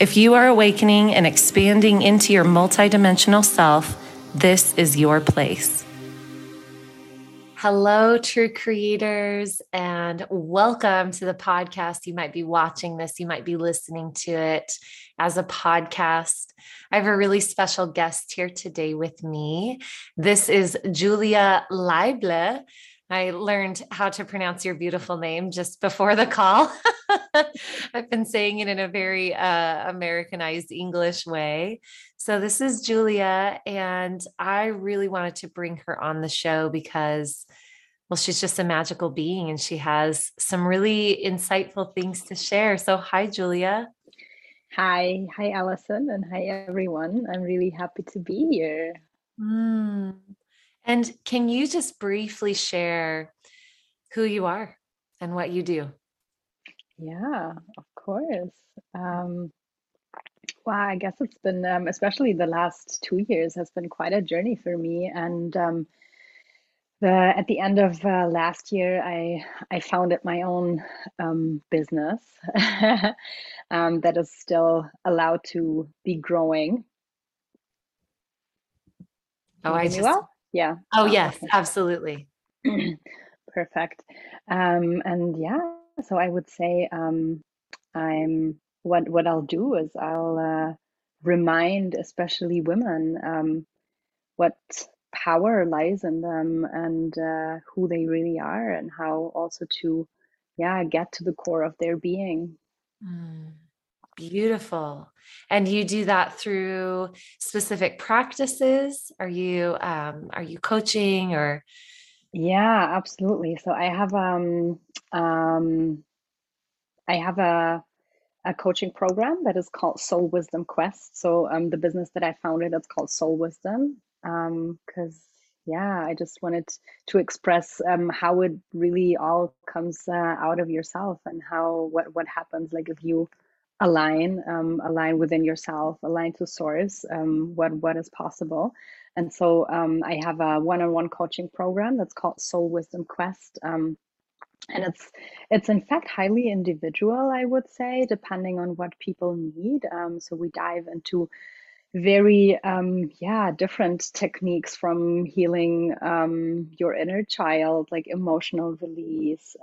If you are awakening and expanding into your multidimensional self, this is your place. Hello, true creators, and welcome to the podcast. You might be watching this, you might be listening to it as a podcast. I have a really special guest here today with me. This is Julia Leible. I learned how to pronounce your beautiful name just before the call. I've been saying it in a very Americanized English way. So this is Julia, and I really wanted to bring her on the show because, well, she's just a magical being and she has some really insightful things to share. So hi, Julia. Hi, Allison, and hi, everyone. I'm really happy to be here. And can you just briefly share who you are and what you do? Yeah, of course. I guess it's been, especially the last 2 years has been quite a journey for me. And at the end of last year, I founded my own business that is still allowed to be growing. Oh, I just... Well? Yeah. Oh, yes, okay. Absolutely. Perfect. So I would say I'm what I'll do is I'll remind especially women what power lies in them and who they really are and how also to get to the core of their being. Beautiful. And you do that through specific practices? Are you coaching or? Yeah, absolutely. So I have a coaching program that is called Soul Wisdom Quest. So the business that I founded, it's called Soul Wisdom. I just wanted to express how it really all comes out of yourself and how what happens like if you align within yourself, align to source, what is possible. And so I have a one-on-one coaching program that's called Soul Wisdom Quest. And it's in fact highly individual, I would say, depending on what people need. So we dive into very different techniques, from healing your inner child, like emotional release,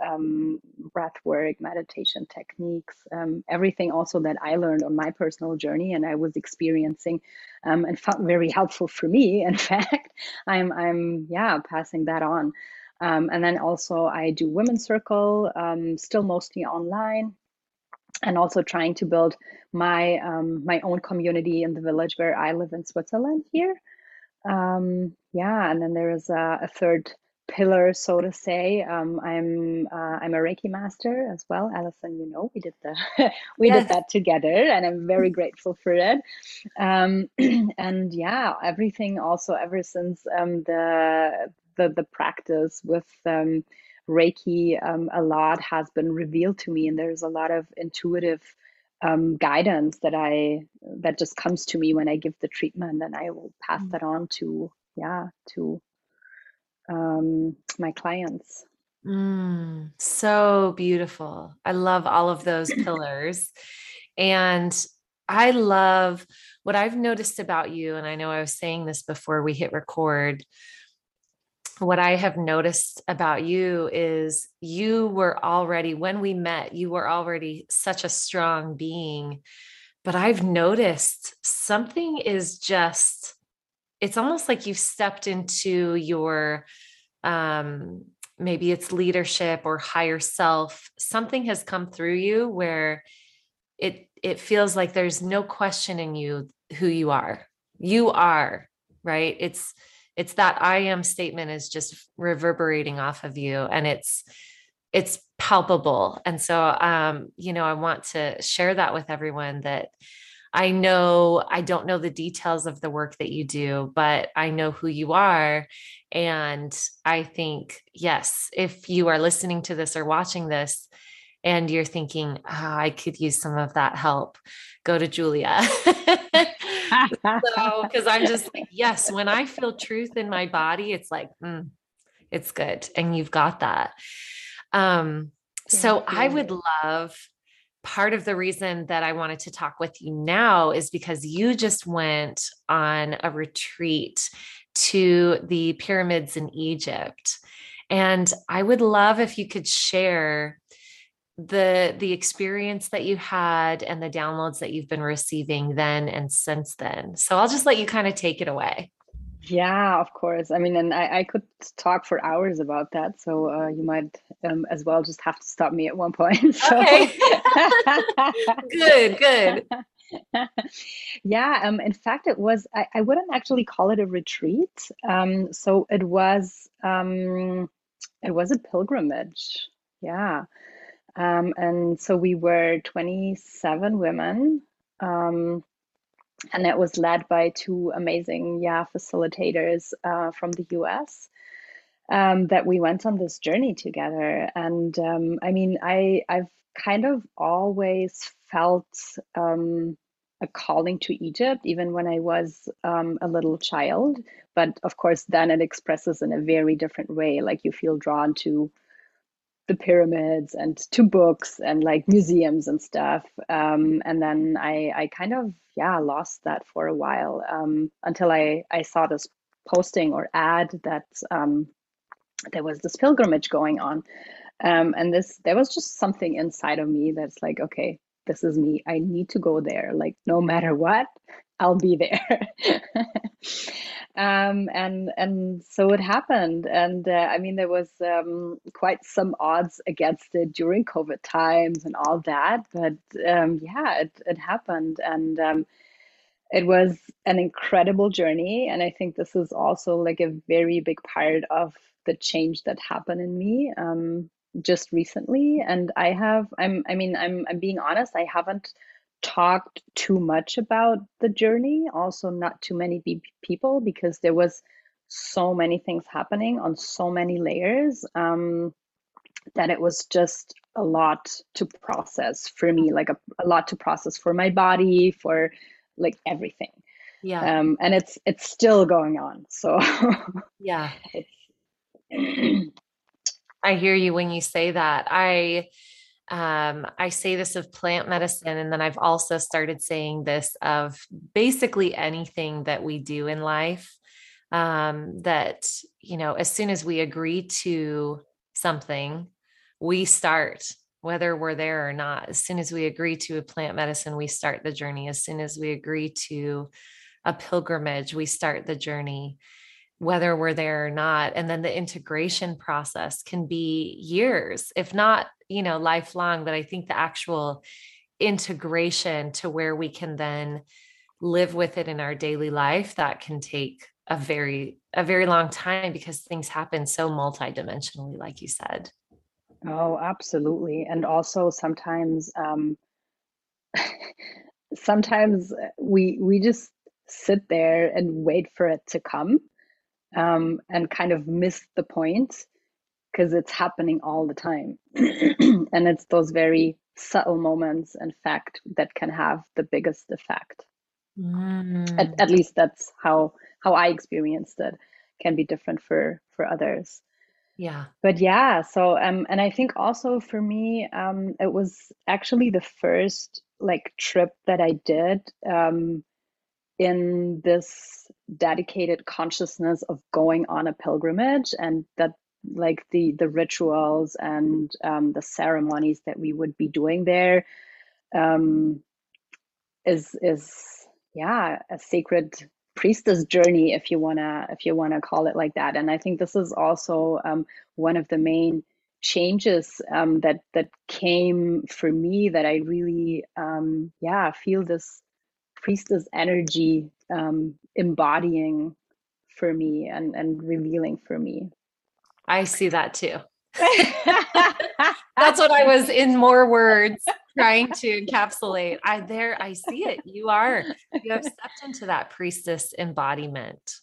breath work, meditation techniques, everything also that I learned on my personal journey and I was experiencing and found very helpful for me. In fact, I'm passing that on, and then also I do women's circle, still mostly online. And also trying to build my my own community in the village where I live in Switzerland here. And then there is a third pillar, so to say. I'm a Reiki master as well, Allison. You know, we did did that together, and I'm very grateful for it. Everything also ever since the practice with Reiki, a lot has been revealed to me, and there's a lot of intuitive guidance that just comes to me when I give the treatment, and I will pass that on to my clients. So beautiful. I love all of those pillars. And I love what I've noticed about you, and I know I was saying this before we hit record. What I have noticed about you is when we met, you were already such a strong being, but I've noticed something is just, it's almost like you've stepped into your, maybe it's leadership or higher self. Something has come through you where it feels like there's no question in you who you are. You are, right? It's that I am statement is just reverberating off of you, and it's palpable. And so, I want to share that with everyone, that I know, I don't know the details of the work that you do, but I know who you are. And I think, yes, if you are listening to this or watching this and you're thinking, oh, I could use some of that help, go to Julia. So, because I'm just like, yes, when I feel truth in my body, it's like, it's good. And you've got that. So I would love, part of the reason that I wanted to talk with you now is because you just went on a retreat to the pyramids in Egypt. And I would love if you could share the experience that you had and the downloads that you've been receiving then and since then. So I'll just let you kind of take it away. Yeah, of course. I mean, and I could talk for hours about that. So you might as well just have to stop me at one point. So. Okay. Good. Yeah. In fact, it was, I wouldn't actually call it a retreat. So it was a pilgrimage. Yeah. And so we were 27 women, and it was led by two amazing facilitators from the US that we went on this journey together. And I mean, I've kind of always felt a calling to Egypt, even when I was a little child. But of course, then it expresses in a very different way. Like you feel drawn to the pyramids and to books and like museums and stuff. And then I kind of, lost that for a while until I saw this posting or ad that there was this pilgrimage going on. And there was just something inside of me that's like, okay, this is me. I need to go there. Like, no matter what, I'll be there. And so it happened. And I mean, there was quite some odds against it during COVID times and all that. But it happened. And it was an incredible journey. And I think this is also like a very big part of the change that happened in me just recently. And I'm being honest, I haven't talked too much about the journey, also not too many people, because there was so many things happening on so many layers that it was just a lot to process for me, like a lot to process for my body, for like everything. And it's still going on, so yeah. I hear you when you say that. I say this of plant medicine, and then I've also started saying this of basically anything that we do in life, that, you know, as soon as we agree to something, we start, whether we're there or not. As soon as we agree to a plant medicine, we start the journey. As soon as we agree to a pilgrimage, we start the journey, whether we're there or not. And then the integration process can be years, if not, you know, lifelong. But I think the actual integration to where we can then live with it in our daily life, that can take a very long time, because things happen so multidimensionally, like you said. Oh, absolutely. And also sometimes, sometimes we just sit there and wait for it to come. And kind of missed the point, because it's happening all the time. And it's those very subtle moments, in fact, that can have the biggest effect. At least that's how I experienced it. Can be different for others. Yeah. But yeah, so, and I think also for me, it was actually the first like trip that I did, in this dedicated consciousness of going on a pilgrimage, and that like the rituals and the ceremonies that we would be doing there is a sacred priestess journey, if you wanna call it like that. And I think this is also one of the main changes that came for me, that I really feel this priestess energy embodying for me and revealing for me. I see that too. That's what I was, in more words, trying to encapsulate. I see it. You have stepped into that priestess embodiment.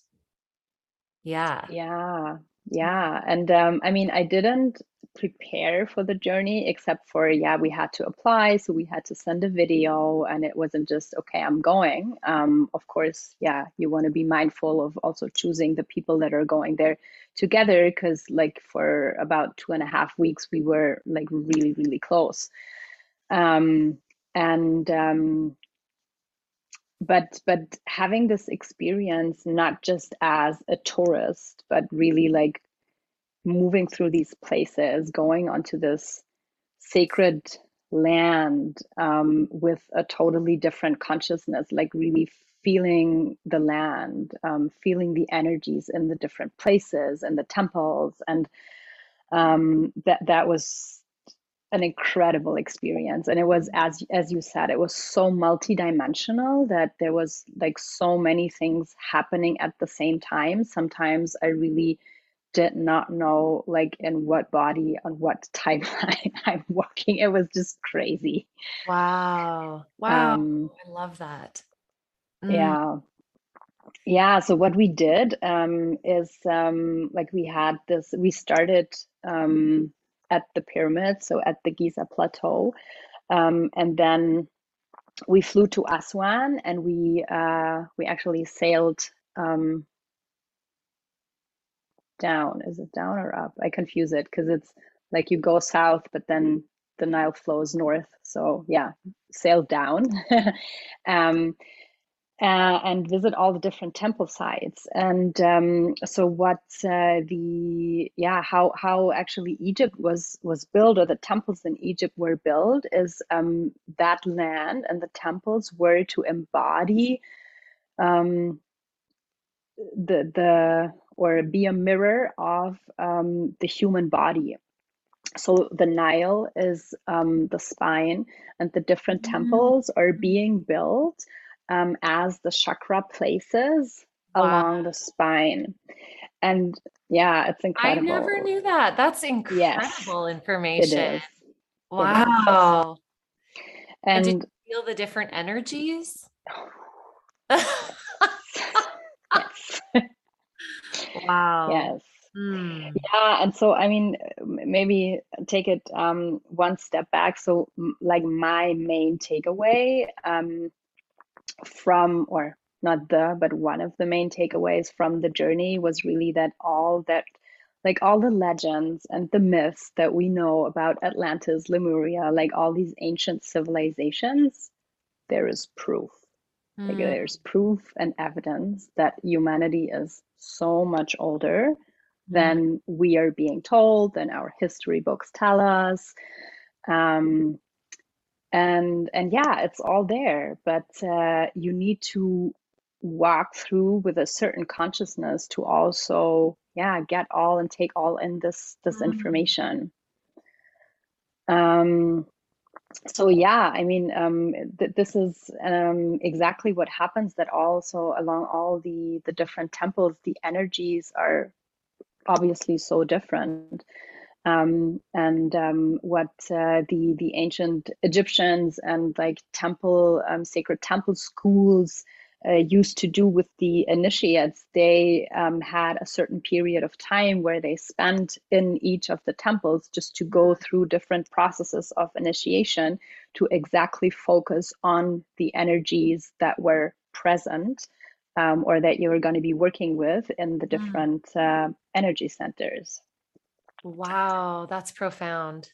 Yeah. And I mean, I didn't prepare for the journey except for, we had to apply. So we had to send a video, and it wasn't just, okay, I'm going. Of course, you want to be mindful of also choosing the people that are going there together. Cause like for about 2.5 weeks, we were like really, really close. But having this experience, not just as a tourist, but really like moving through these places, going onto this sacred land with a totally different consciousness, like really feeling the land, feeling the energies in the different places and the temples. And that was an incredible experience. And it was, as you said, it was so multidimensional that there was like so many things happening at the same time. Sometimes I really did not know like in what body, on what timeline I'm walking. It was just crazy. Wow. I love that. Mm. Yeah. So what we did is like we started at the pyramid, so at the Giza plateau, and then we flew to Aswan, and we actually sailed down. Is it down or up? I confuse it because it's like you go south, but then the Nile flows north. So sail down, and visit all the different temple sites. And so what how actually Egypt was built, or the temples in Egypt were built, is that land and the temples were to embody or be a mirror of the human body. So the Nile is the spine, and the different temples are being built as the chakra places along the spine. And it's incredible. I never knew that. That's incredible information. It is. Wow. It is. And did you feel the different energies? Yes. Wow. Yes. Mm. Yeah. And so, I mean, maybe take it one step back. So like my main takeaway, one of the main takeaways from the journey was really that all the legends and the myths that we know about Atlantis, Lemuria, like all these ancient civilizations, there is proof. Like there's proof and evidence that humanity is so much older than we are being told, than our history books tell us. And it's all there, but you need to walk through with a certain consciousness to also, get all and take all in this information. This is exactly what happens, that also along all the different temples, the energies are obviously so different. What the ancient Egyptians and like temple, sacred temple schools used to do with the initiates, they had a certain period of time where they spent in each of the temples just to go through different processes of initiation to exactly focus on the energies that were present or that you were going to be working with in the different energy centers. Wow, that's profound.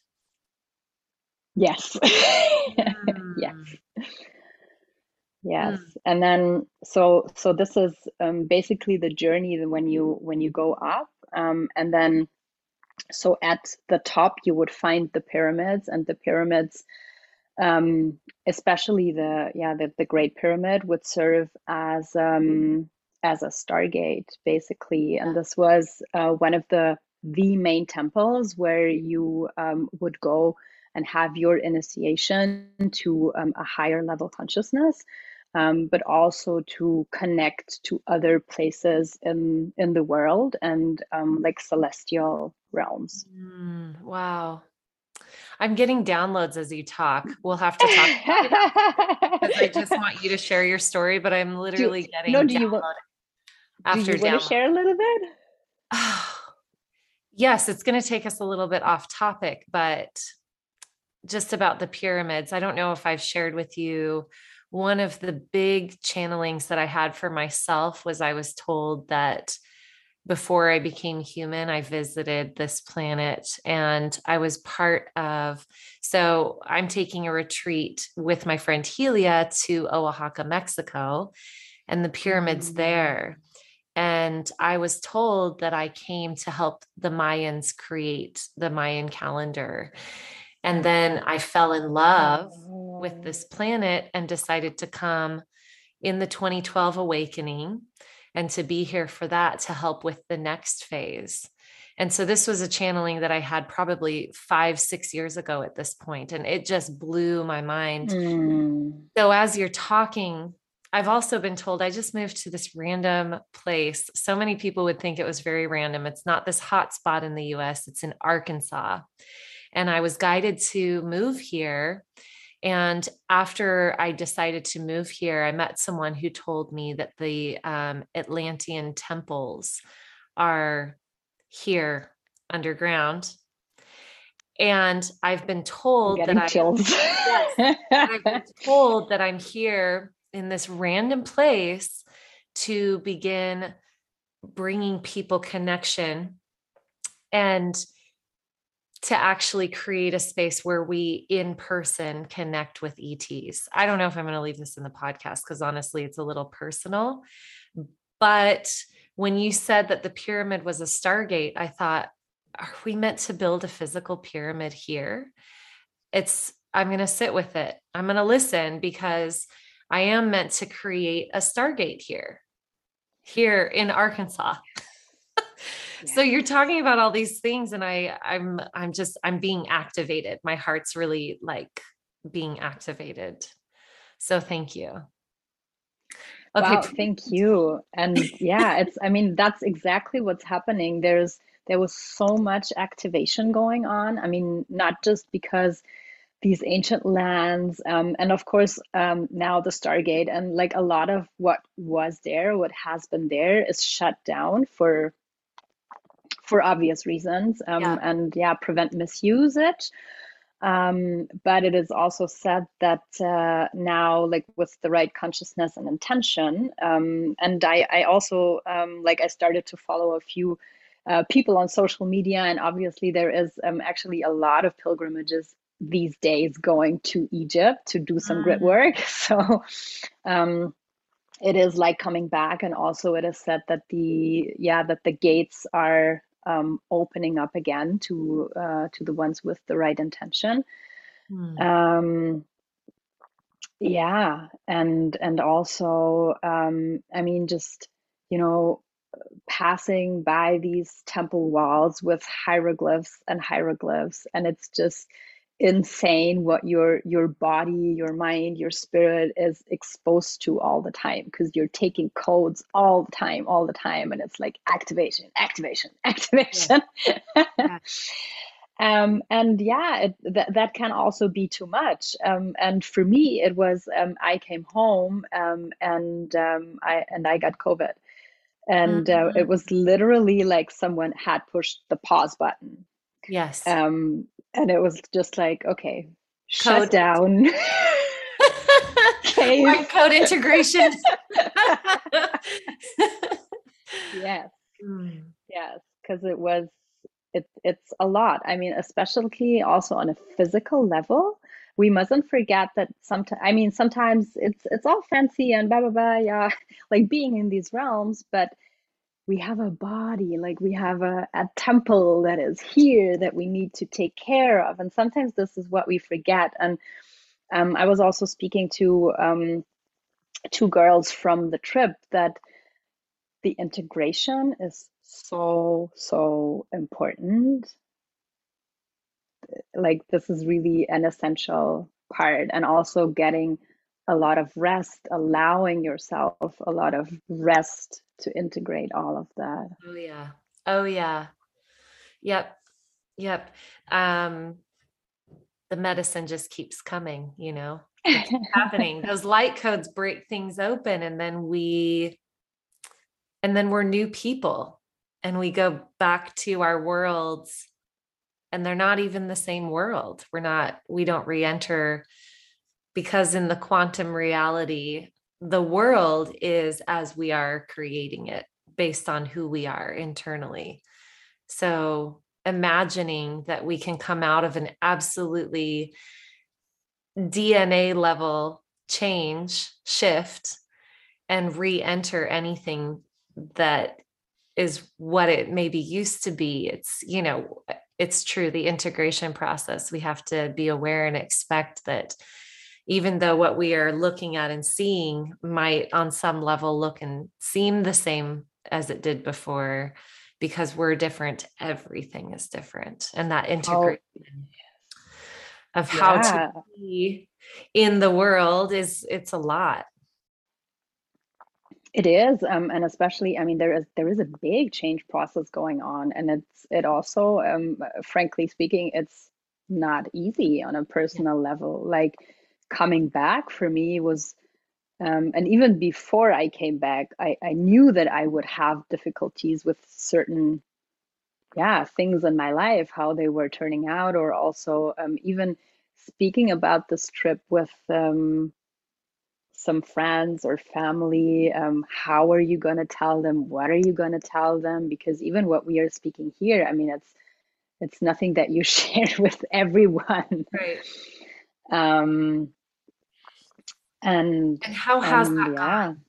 Yes. Yes. And then so this is basically the journey when you go up, and then so at the top you would find the pyramids, and the pyramids, especially the Great Pyramid, would serve as a stargate basically. And this was one of the main temples where you would go and have your initiation to a higher level consciousness, but also to connect to other places in the world and like celestial realms. Wow. I'm getting downloads as you talk. We'll have to talk about it because I just want you to share your story, but I'm literally Do you want to share a little bit? Yes, it's going to take us a little bit off topic, but just about the pyramids. I don't know if I've shared with you, one of the big channelings that I had for myself was I was told that before I became human, I visited this planet and I was part of, so I'm taking a retreat with my friend Julia to Oaxaca, Mexico, and the pyramids there. And I was told that I came to help the Mayans create the Mayan calendar. And then I fell in love with this planet and decided to come in the 2012 awakening and to be here for that, to help with the next phase. And so this was a channeling that I had probably 5-6 years ago at this point, and it just blew my mind. So as you're talking, I've also been told I just moved to this random place. So many people would think it was very random. It's not this hot spot in the US, it's in Arkansas. And I was guided to move here. And after I decided to move here, I met someone who told me that the Atlantean temples are here underground. And I've been told I've been told that I'm here in this random place to begin bringing people connection and to actually create a space where we in person connect with ETs. I don't know if I'm going to leave this in the podcast because honestly, it's a little personal. But when you said that the pyramid was a Stargate, I thought, are we meant to build a physical pyramid here? I'm going to sit with it. I'm going to listen because I am meant to create a Stargate here in Arkansas. Yeah. So you're talking about all these things and I'm being activated. My heart's really like being activated. So thank you. Okay. Wow, thank you. And yeah, that's exactly what's happening. There was so much activation going on. I mean, not just because these ancient lands, and of course, now the Stargate, and like a lot of what was there, what has been there is shut down for obvious reasons, prevent misusage. But it is also said that now, like with the right consciousness and intention, and I also, I started to follow a few people on social media, and obviously there is actually a lot of pilgrimages these days going to Egypt to do some grit work. So it is like coming back, and also it is said that the gates are opening up again to the ones with the right intention. And also passing by these temple walls with hieroglyphs, and it's just insane what your body, your mind, your spirit is exposed to all the time, because you're taking codes all the time, and it's like activation. Yeah. That can also be too much. And for me it was, I came home and I got COVID, and it was literally like someone had pushed the pause button. Yes. And it was just like, okay, shut down. White code integration. Yes. Yes. Because it's a lot. I mean, especially also on a physical level, we mustn't forget that sometimes it's all fancy and blah, blah, blah. Yeah. Like being in these realms, but we have a body, like we have a temple that is here that we need to take care of. And sometimes this is what we forget. And I was also speaking to two girls from the trip that the integration is so, so important. Like this is really an essential part, and also getting a lot of rest, allowing yourself a lot of rest to integrate all of that. Oh yeah. Yep. the medicine just keeps coming, you know, it keeps happening. Those light codes break things open, and then we're new people and we go back to our worlds, and they're not even the same world. We don't re-enter, because in the quantum reality, the world is as we are creating it based on who we are internally. So imagining that we can come out of an absolutely DNA level change, shift, and re-enter anything that is what it maybe used to be. It's true. The integration process, we have to be aware and expect that even though what we are looking at and seeing might on some level look and seem the same as it did before, because we're different, everything is different. And that integration of how to be in the world it's a lot. It is. And especially, I mean, there is a big change process going on, and it also, frankly speaking, it's not easy on a personal level. Like coming back for me was, and even before I came back, I knew that I would have difficulties with certain, things in my life, how they were turning out, or also, even speaking about this trip with, some friends or family, how are you going to tell them? What are you going to tell them? Because even what we are speaking here, I mean, it's nothing that you share with everyone. Right. And how has that gone?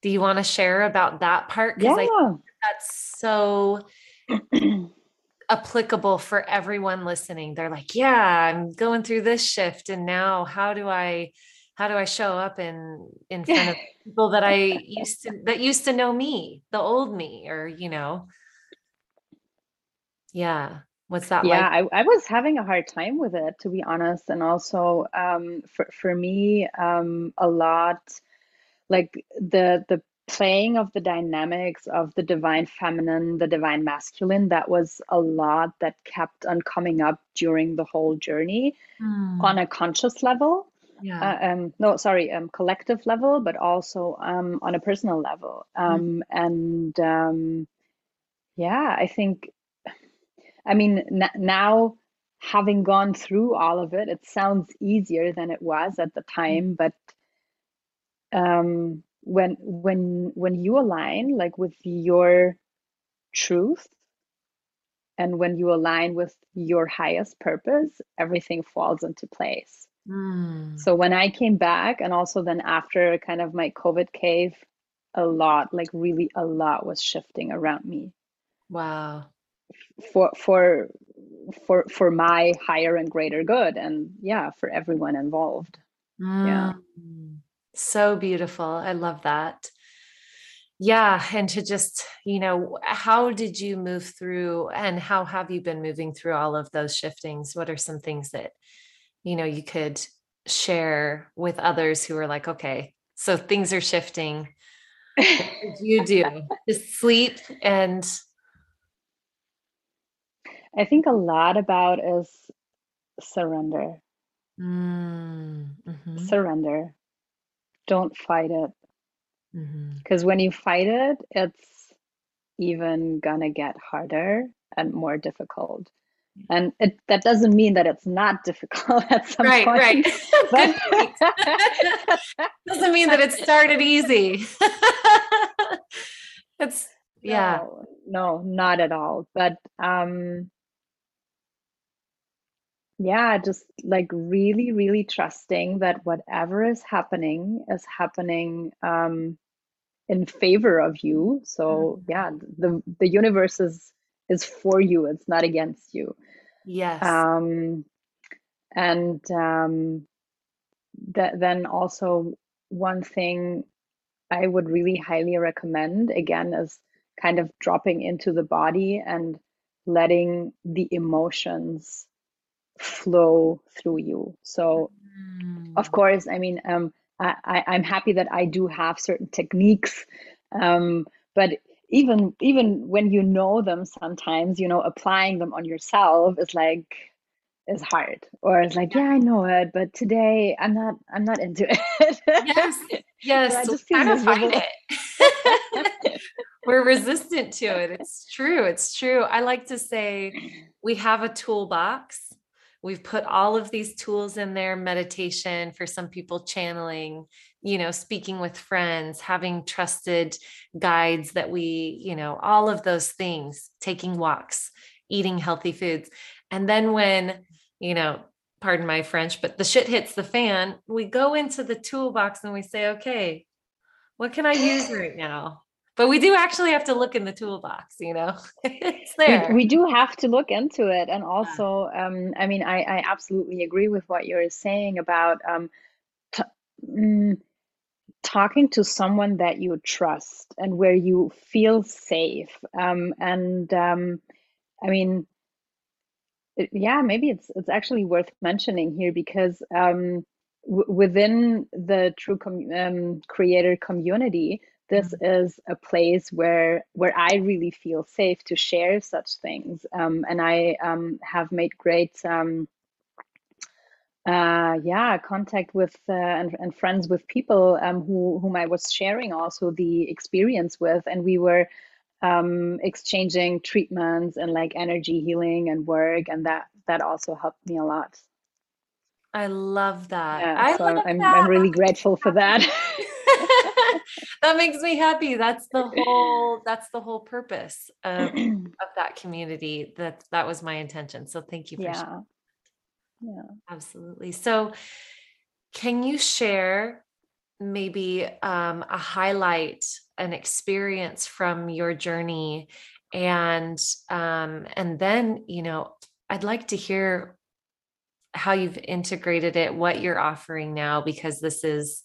Do you want to share about that part? Because I think that's so applicable for everyone listening. They're like, I'm going through this shift, and now how do I show up in front of people that used to know me, the old me, or, you know? Yeah. What's that like? Yeah, I was having a hard time with it, to be honest. And also, for me, a lot, like the playing of the dynamics of the divine feminine, the divine masculine, that was a lot that kept on coming up during the whole journey on a conscious level. Collective level, but also on a personal level. And I think, I mean, now having gone through all of it, it sounds easier than it was at the time. But when you align, like, with your truth, and when you align with your highest purpose, everything falls into place. So when I came back, and also then after kind of my COVID cave, a lot was shifting around me. Wow. For my higher and greater good, and for everyone involved. So beautiful. I love that. Yeah. And to just, how did you move through, and how have you been moving through all of those shiftings? What are some things that you could share with others who are like, okay, so things are shifting. What did you do? Just sleep. And I think a lot about is surrender. Mm-hmm. Surrender. Don't fight it. Because when you fight it, it's even gonna get harder and more difficult. And that doesn't mean that it's not difficult at some point. Right, right. Doesn't mean that it started easy. It's no, not at all. But just like really, really trusting that whatever is happening in favor of you. So the universe is for you. It's not against you. Yes. Then also one thing I would really highly recommend again is kind of dropping into the body and letting the emotions flow through you. So of course, I mean, I'm happy that I do have certain techniques, but even when you know them, sometimes, applying them on yourself is like, is hard, or it's like, yeah, I know it, but today I'm not into it. Yes. Yes. So I just kind of find it. We're resistant to it. It's true. I like to say we have a toolbox. We've put all of these tools in there: meditation, for some people channeling, speaking with friends, having trusted guides that we, all of those things, taking walks, eating healthy foods. And then when, pardon my French, but the shit hits the fan, we go into the toolbox and we say, okay, what can I use right now? But we do actually have to look in the toolbox, it's there. We do have to look into it. And also, I absolutely agree with what you're saying about talking to someone that you trust and where you feel safe. Maybe it's actually worth mentioning here because within the True Creator community, this is a place where I really feel safe to share such things. And I have made great contact with and friends with people whom I was sharing also the experience with. And we were exchanging treatments and like energy healing and work. And that also helped me a lot. I love that. Yeah, I'm really grateful for that. That makes me happy. That's the whole purpose of that community. That was my intention. So thank you for sharing. Yeah, absolutely. So can you share maybe a highlight, an experience from your journey, and then, I'd like to hear how you've integrated it, what you're offering now, because this is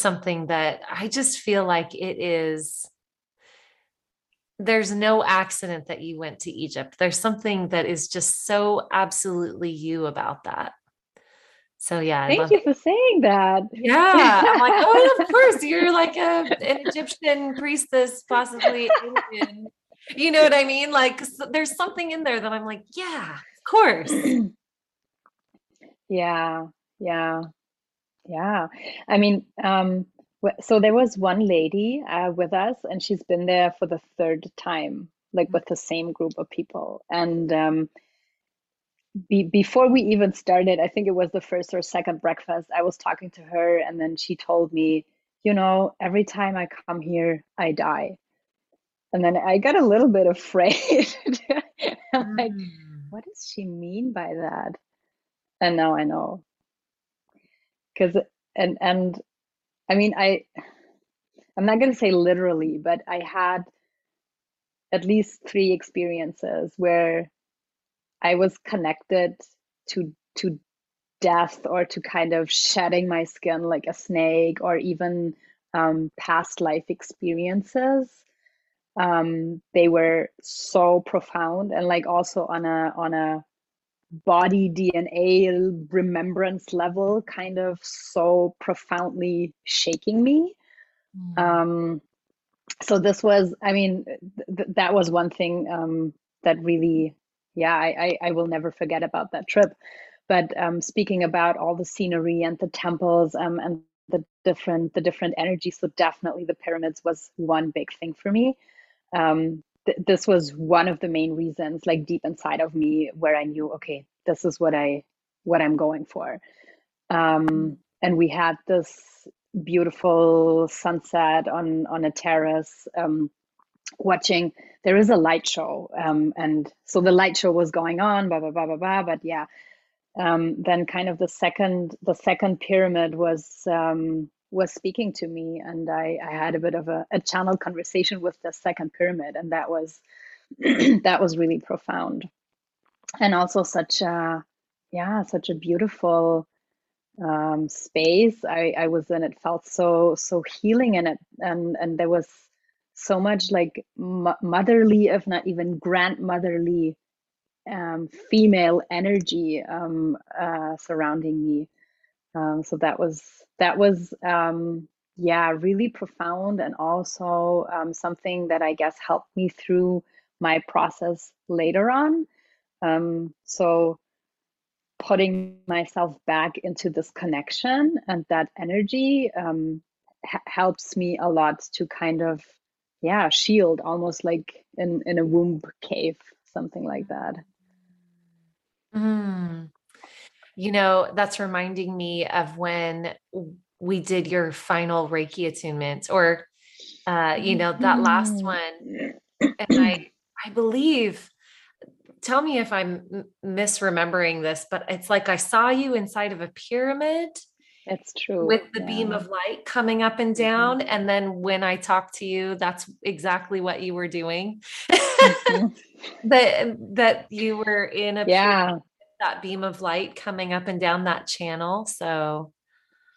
something that I just feel like it is, there's no accident that you went to Egypt. There's something that is just so absolutely you about that. So yeah. Thank you for saying that. Yeah. I'm like, oh, of course. You're like an Egyptian priestess, possibly Indian. You know what I mean? Like there's something in there that I'm like, yeah, of course. Yeah. So there was one lady with us, and she's been there for the third time, like with the same group of people. And before we even started, I think it was the first or second breakfast, I was talking to her, and then she told me, every time I come here, I die. And then I got a little bit afraid. I'm like, what does she mean by that? And now I know. I'm not going to say literally, but I had at least 3 experiences where I was connected to death, or to kind of shedding my skin like a snake, or even past life experiences. They were so profound, and like also on a body DNA remembrance level, kind of so profoundly shaking me. So this was, that was one thing that really, I will never forget about that trip. But speaking about all the scenery and the temples and the different energies, so definitely the pyramids was one big thing for me. This was one of the main reasons, like deep inside of me, where I knew, okay, this is what I'm going for. And we had this beautiful sunset on a terrace, watching, there is a light show. And so the light show was going on, blah, blah, blah, blah, blah. But yeah, then kind of the second pyramid was speaking to me, and I had a bit of a channel conversation with the second pyramid, and that was really profound, and also such a beautiful space. I was in, it felt so healing in it, and there was so much like motherly, if not even grandmotherly, female energy surrounding me. So that was really profound, and also something that I guess helped me through my process later on. So putting myself back into this connection and that energy helps me a lot to kind of, yeah, shield, almost like in a womb cave, something like that. Mm. You know, that's reminding me of when we did your final Reiki attunement, or, you know, that last one. And I believe, tell me if I'm misremembering this, but it's like, I saw you inside of a pyramid. That's true. With the beam of light coming up and down. Mm-hmm. And then when I talked to you, that's exactly what you were doing. Mm-hmm. that you were in a pyramid, that beam of light coming up and down that channel. So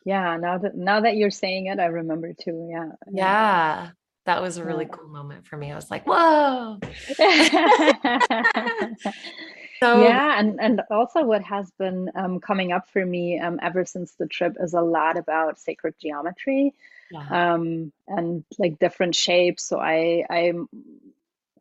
yeah, now that you're saying it, I remember too. Yeah. Yeah. That was a really cool moment for me. I was like, whoa. So, yeah. And also what has been coming up for me ever since the trip is a lot about sacred geometry and like different shapes. So I'm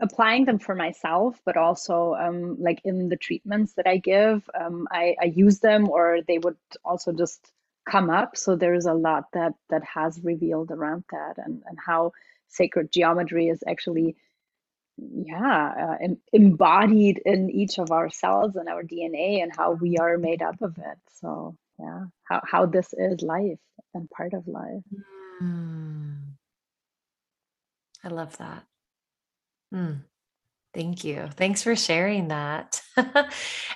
applying them for myself, but also like in the treatments that I give, I use them, or they would also just come up. So there is a lot that has revealed around that and how sacred geometry is actually embodied in each of our cells and our DNA, and how we are made up of it. So yeah, how this is life and part of life. Mm. I love that. Mm. Thank you. Thanks for sharing that.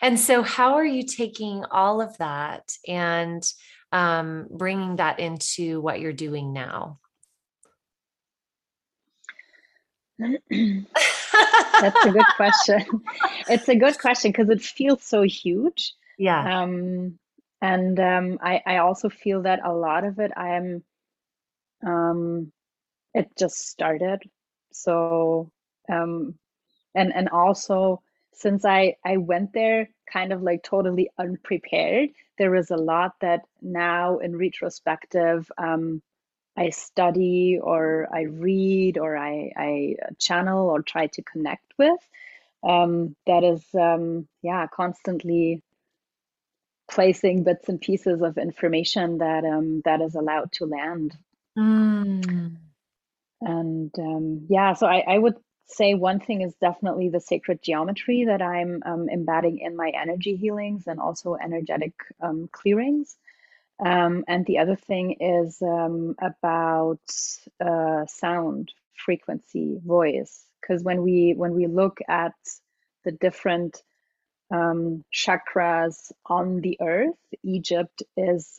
And so how are you taking all of that and bringing that into what you're doing now? That's a good question. It's a good question because it feels so huge. Yeah. I also feel that a lot of it, it just started. So, and also since I went there kind of like totally unprepared, there is a lot that now in retrospective, I study or I read or I channel or try to connect with, that is, constantly placing bits and pieces of information that is allowed to land. Mm. And so I would say one thing is definitely the sacred geometry that I'm embedding in my energy healings and also energetic clearings. And the other thing is about sound, frequency, voice. Because when we look at the different chakras on the earth, Egypt is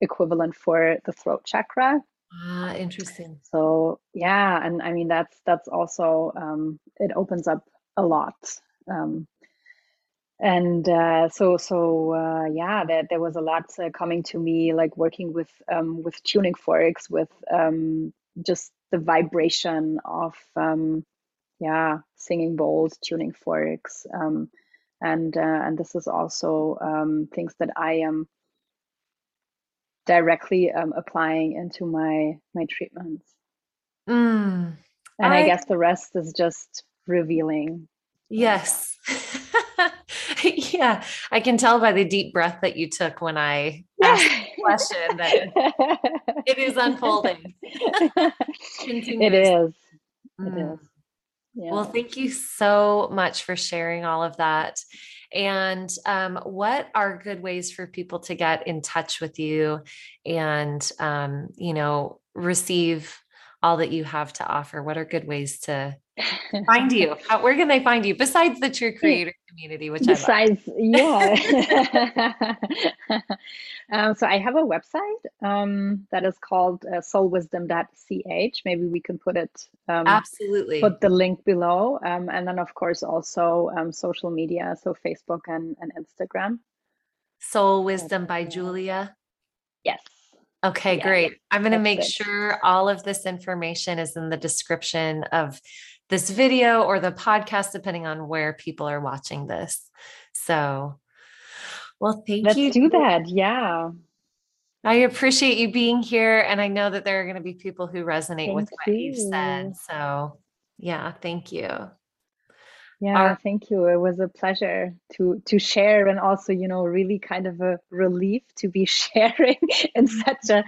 equivalent for the throat chakra. Ah, interesting. So yeah, and I mean that's also it opens up a lot. There was a lot coming to me, like working with tuning forks, with just the vibration of singing bowls, tuning forks, and this is also things that I am directly applying into my treatments. Mm. And I guess the rest is just revealing. Yes. Yeah, I can tell by the deep breath that you took when I asked the question that it is unfolding. It is. Mm. It is. Yeah. Well, thank you so much for sharing all of that. And what are good ways for people to get in touch with you and, receive all that you have to offer? What are good ways to find you? Where can they find you besides the True Creator community, which so I have a website that is called soulwisdom.ch. maybe we can put it put the link below, and then of course also social media, so Facebook and Instagram. Soul Wisdom by Julia. Yes. Okay, great. I'm going to make sure all of this information is in the description of this video or the podcast, depending on where people are watching this. So, well, thank you. Let's do that. Yeah. I appreciate you being here. And I know that there are going to be people who resonate with what you've said. So yeah, thank you. Yeah, thank you. It was a pleasure to share, and also, you know, really kind of a relief to be sharing in such a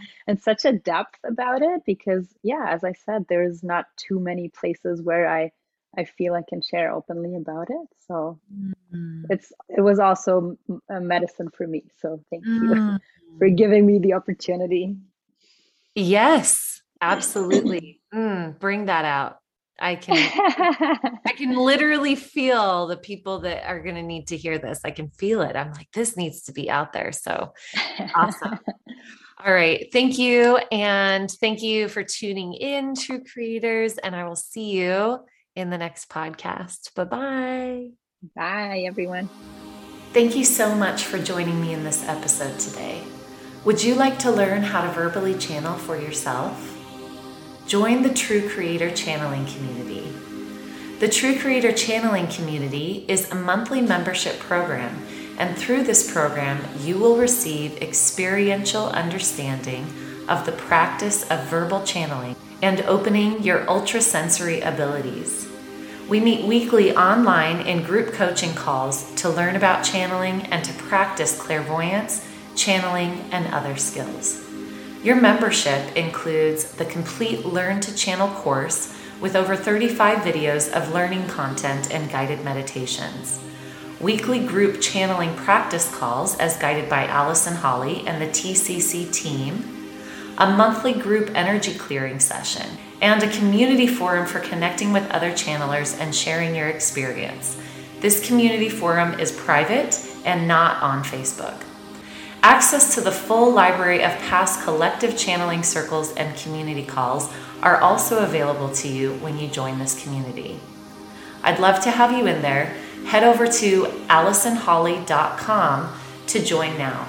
depth about it, because yeah, as I said, there's not too many places where I feel I can share openly about it. So it was also a medicine for me. So thank you for giving me the opportunity. Yes, absolutely. Bring that out. I can literally feel the people that are going to need to hear this. I can feel it. I'm like, this needs to be out there. So awesome. All right. Thank you. And thank you for tuning in, True Creators. And I will see you in the next podcast. Bye-bye. Bye, everyone. Thank you so much for joining me in this episode today. Would you like to learn how to verbally channel for yourself? Join the True Creator Channeling Community. The True Creator Channeling Community is a monthly membership program, and through this program, you will receive experiential understanding of the practice of verbal channeling and opening your ultrasensory abilities. We meet weekly online in group coaching calls to learn about channeling and to practice clairvoyance, channeling, and other skills. Your membership includes the complete Learn to Channel course with over 35 videos of learning content and guided meditations, weekly group channeling practice calls as guided by Allison Holley and the TCC team, a monthly group energy clearing session, and a community forum for connecting with other channelers and sharing your experience. This community forum is private and not on Facebook. Access to the full library of past collective channeling circles and community calls are also available to you when you join this community. I'd love to have you in there. Head over to allisonholley.com to join now.